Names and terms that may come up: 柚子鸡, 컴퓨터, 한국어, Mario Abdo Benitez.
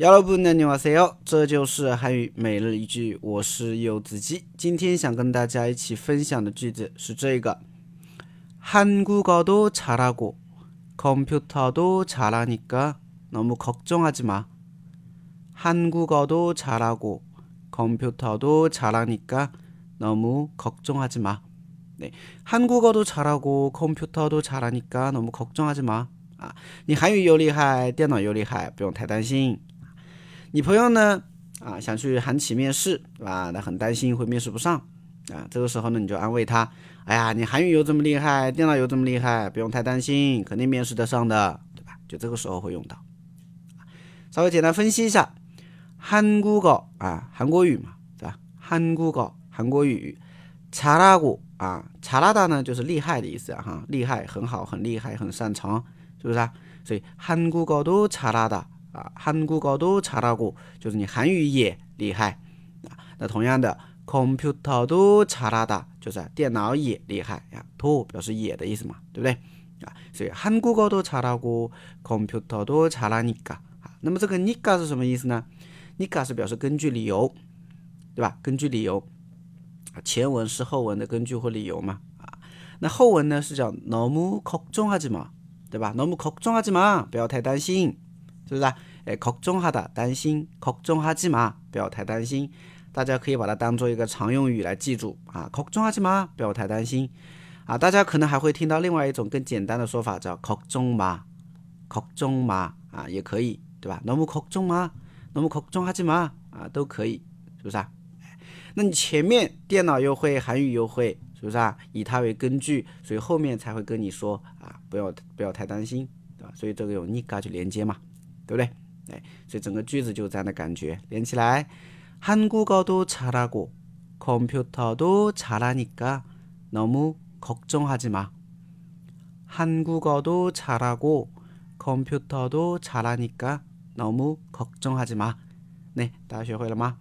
여러분 안녕하세요. 这就是韩语每日一句， 我是柚子鸡。 今天想跟大家一起分享的句子是这个。 한국어도 잘하고 컴퓨터도 잘하니까 너무 걱정하지 마. 한국어도 잘하고 컴퓨터도 잘하니까 너무 걱정하지 마. 네, 한국어도 잘하고 컴퓨터도 잘하니까 너무 걱정하지 마. 你韩语又厉害，电脑又厉害，不用太担心。 你朋友呢，想去韩企面试，那很担心会面试不上啊。这个时候呢，你就安慰他：“哎呀，你韩语又这么厉害，电脑又这么厉害，不用太担心，肯定面试得上的，对吧？”就这个时候会用到。稍微简单分析一下，韩国语啊，韩国语嘛，对吧？韩国语，韩国语，잘하고啊，잘하다呢就是厉害的意思哈，厉害，很好，很厉害，很擅长，是不是啊？所以韩国语都잘하다。 한국어도 잘하고 就是你韩语也厉害。 那同样的 컴퓨터도 잘하다 就是电脑也厉害，도表示也的意思嘛， 对不对？所以 한국어도 잘하고 컴퓨터도 잘하니까 那么这个 니까 是什么意思呢？ 니까 是表示根据理由，对吧？ 根据理由，前文是后文的根据或理由嘛。 那后文呢 是叫 너무 걱정하지 마， 对吧？ 너무 걱정하지 마， 不要太担心， 是不是？ 걱정하다 担心， 걱정하지 마 不要太担心， 大家可以把它当做一个常用语来记住啊。 걱정하지 마 不要太担心 啊。 大家可能还会听到另外一种更简单的说法叫 걱정 마， 걱정 마 啊， 也可以，对吧？ 너무 걱정 마， 너무 걱정하지 마 啊， 都可以，是不是？ 那你前面电脑又会，韩语又会，是不是？ 以它为根据， 所以后面才会跟你说啊， 不要太担心，对吧？ 所以这个用 니까 去连接嘛， 对不对？所以整个句子就这样的感觉连起来， 한국어도 잘하고 컴퓨터도 잘하니까 너무 걱정하지 마. 한국어도 잘하고 컴퓨터도 잘하니까 너무 걱정하지 마. 네, 大家学会了吗？